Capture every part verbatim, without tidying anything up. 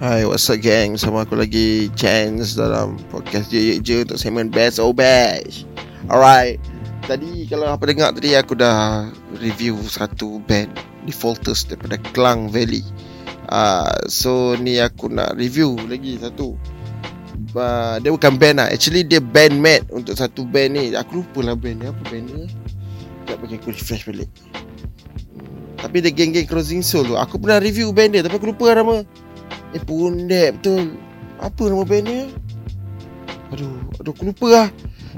Hai, what's up gang? Sama aku lagi, Chance, dalam podcast Je Je untuk segmen Best O Bash. Alright, tadi kalau apa dengar tadi, aku dah review satu band, Defaulters daripada Klang Valley. uh, So ni aku nak review lagi satu. uh, Dia bukan band lah, actually dia bandmate untuk satu band ni. Aku lupa lah band ni, apa band ni. Tak bagi aku refresh balik. Tapi dia geng-geng Crossing Soul tu, aku pernah review band dia tapi aku lupa lah nama. Eh pundek betul. Apa nama band dia? Aduh, aduh aku lupa lah.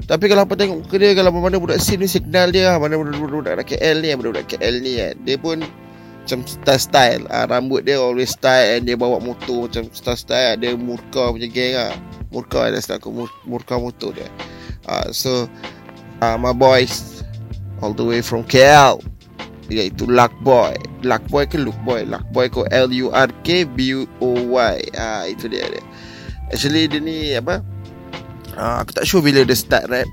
Tapi kalau apa tengok muka dia, kalau mana budak scene ni signal dia, mana budak-budak K L ni, budak-budak K L ni kan, dia pun macam style-style ha, rambut dia always style, and dia bawa motor macam style-style. Dia murka punya geng lah. Murka ada setelah aku murka motor dia. ha, So ha, my boys all the way from K L, iaitu Luckboy. Luckboy ke Luckboy? Luckboy ke L U R K B O Y. ha, Itu dia dia. Actually dia ni apa, ha, aku tak sure bila dia start rap,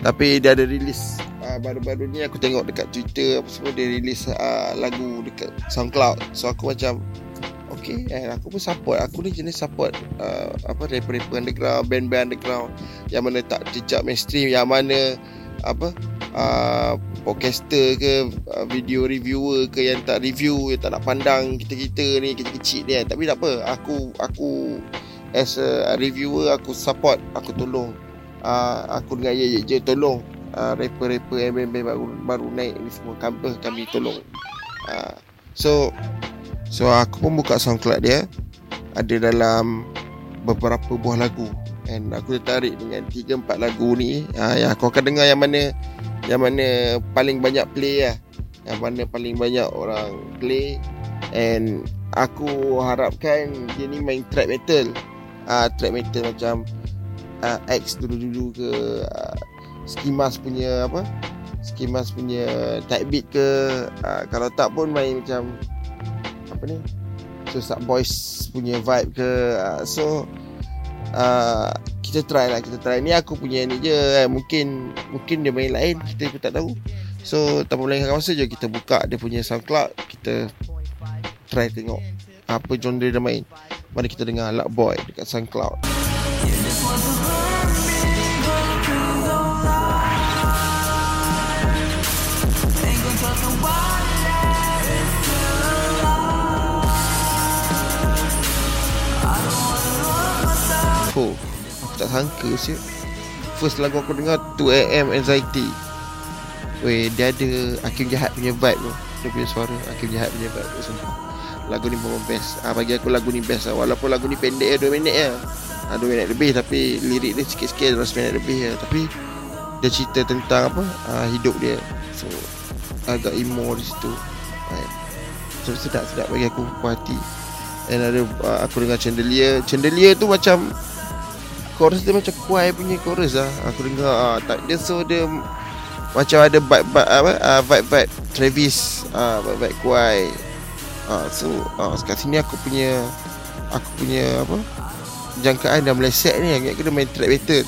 tapi dia ada release ha, baru-baru ni aku tengok dekat Twitter apa semua, dia release ha, lagu dekat SoundCloud. So aku macam okay, eh, aku pun support. Aku ni jenis support uh, apa, rapper-rapper underground, band-band underground yang mana tak jejak mainstream, yang mana apa uh, podcaster ke uh, video reviewer ke yang tak review, yang tak nak pandang kita-kita ni, kecil-kecil ni kan. Tapi tak apa, aku aku as a reviewer aku support, aku tolong. uh, aku dengan Ye Je tolong uh, rapper-rapper yang band-band baru, baru naik ni semua, kami, kami tolong. uh, so so aku pun buka SoundCloud dia, ada dalam beberapa buah lagu. And aku tertarik dengan tiga empat lagu ni. ha, ya, Aku akan dengar yang mana Yang mana paling banyak play lah, yang mana paling banyak orang play. And aku harapkan dia ni main trap metal. ha, Trap metal macam uh, X dulu-dulu ke, uh, Skimas punya apa, Skimas punya type beat ke. uh, Kalau tak pun main macam apa ni, Suicide Boys punya vibe ke. uh, So Uh, kita try lah, kita try ni aku punya ni je eh. Mungkin Mungkin dia main lain, kita pun tak tahu. So tanpa melengahkan masa je, kita buka dia punya SoundCloud, kita try tengok apa genre dia main. Mari kita dengar Luckboy dekat SoundCloud. Oh, aku tak sangka siap first lagu aku dengar two A M Anxiety. Weh, dia ada Hakim Jahat punya vibe tu. Dia punya suara Hakim Jahat punya vibe tu, sumpah. Lagu ni memang best. ah, Bagi aku lagu ni best lah. Walaupun lagu ni pendek ya, dua minit ya, ah, dua minit lebih, tapi lirik dia sikit-sikit dua minit lebih ya. Tapi dia cerita tentang apa, ah, hidup dia. So agak emo di situ. ah, So sedap-sedap bagi aku, puas hati. Dan ada ah, aku dengar Chandelier. Chandelier tu macam chorus dia macam kuai punya chorus lah. Aku dengar ah, tak, dia so dia macam ada vibe-vibe apa, ah, vibe-vibe Travis, ah, vibe-vibe kuai. ah, So ah, kat sini aku punya Aku punya apa, jangkaan dah meleset ni. Agak kena main track battle.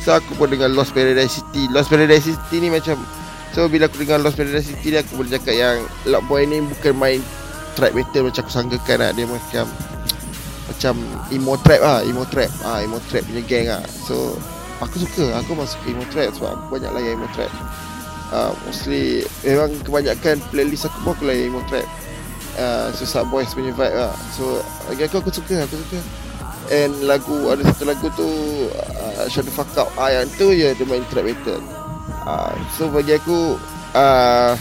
So aku pun dengar Lost Paradise City. Lost Paradise City ni macam, so bila aku dengar Lost Paradise City ni, aku boleh cakap yang Luckboy ni bukan main track battle macam aku sanggakan lah. Dia macam macam emo trap ah, emo trap ah, emo trap punya geng ah. So aku suka, aku masuk emo trap sebab aku banyak layan emo trap. Uh, mostly memang kebanyakan playlist aku pun aku layan emo trap. Uh, Suicide Boys punya vibe ah. So bagi aku aku suka, aku suka. And lagu, ada satu lagu tu uh, Syarif Fakta, ah, yang tu je dia main trap metal. Uh, so bagi aku uh,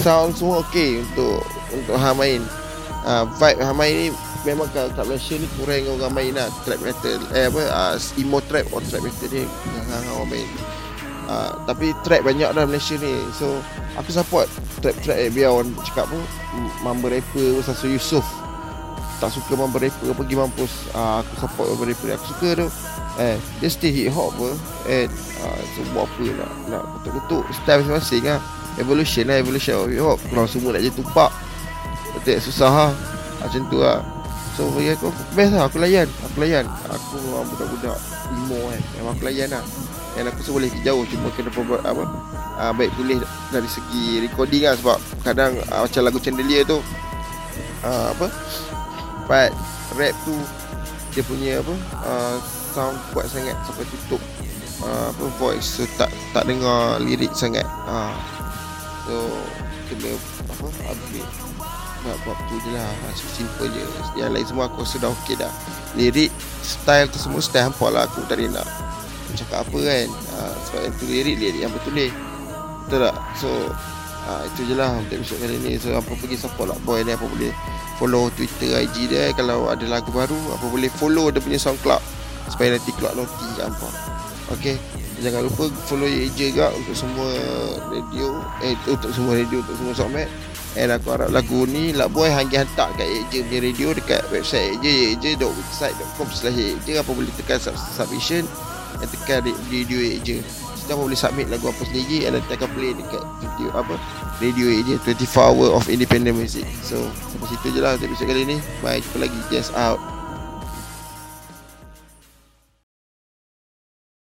sound semua okey untuk untuk hang main. Uh, vibe hang main ni memang kalau kat Malaysia ni kurang orang main lah trap metal, eh apa, uh, emo trap or trap metal ni jarang orang main. uh, Tapi trap banyak dah Malaysia ni. So aku support trap-trap eh. Biar orang cakap pun mamba rapper Sasu Yusof tak suka mamba rapper, pergi mampus. uh, Aku support mamba rapper, aku suka tu. Eh, dia still hip hop pun. And uh, so buat apa nak, nak kutuk-kutuk style masing-masing lah. Evolution lah, evolution of hip hop. Korang semua nak jadi Tupak, tak susah lah macam tu lah. So bagi aku, aku best lah, aku layan. Aku layan Aku orang budak-budak emo kan, memang aku layan lah. Dan aku so boleh jauh, cuma kena buat apa, uh, baik tulis dari segi recording lah. Sebab kadang uh, macam lagu Chandelier tu, uh, apa, But rap tu dia punya apa uh, sound kuat sangat sampai tutup uh, apa voice, so tak tak dengar lirik sangat. Uh, so kena apa upgrade. Nak buat tu je lah, so simple je. Yang lain semua aku rasa dah okey dah. Lirik, style tu semua style hampa lah aku tadi nak cakap apa kan. uh, Sebab yang tu lirik, lirik yang bertulis. Betul tak? So uh, itu je lah untuk episode kali ni. So hampa pergi support Luckboy ni, hampa boleh follow Twitter, I G dia. Kalau ada lagu baru, hampa boleh follow dia punya SoundCloud supaya nanti keluar noti kat hampa. Okay, jangan lupa follow Aja juga untuk semua radio, eh untuk semua radio, untuk semua sokmat. And aku harap lagu ni Luckboy hanggi hantar kat Aja punya radio dekat website Aja, aja dot website dot com slash aja. Apa boleh tekan submission dan tekan radio Aja. Kita boleh submit lagu apa sendiri dan nanti akan play dekat video apa radio Aja, twenty-four hour of independent music. So sampai situ je lah episode kali ni. Bye, jumpa lagi. Just out.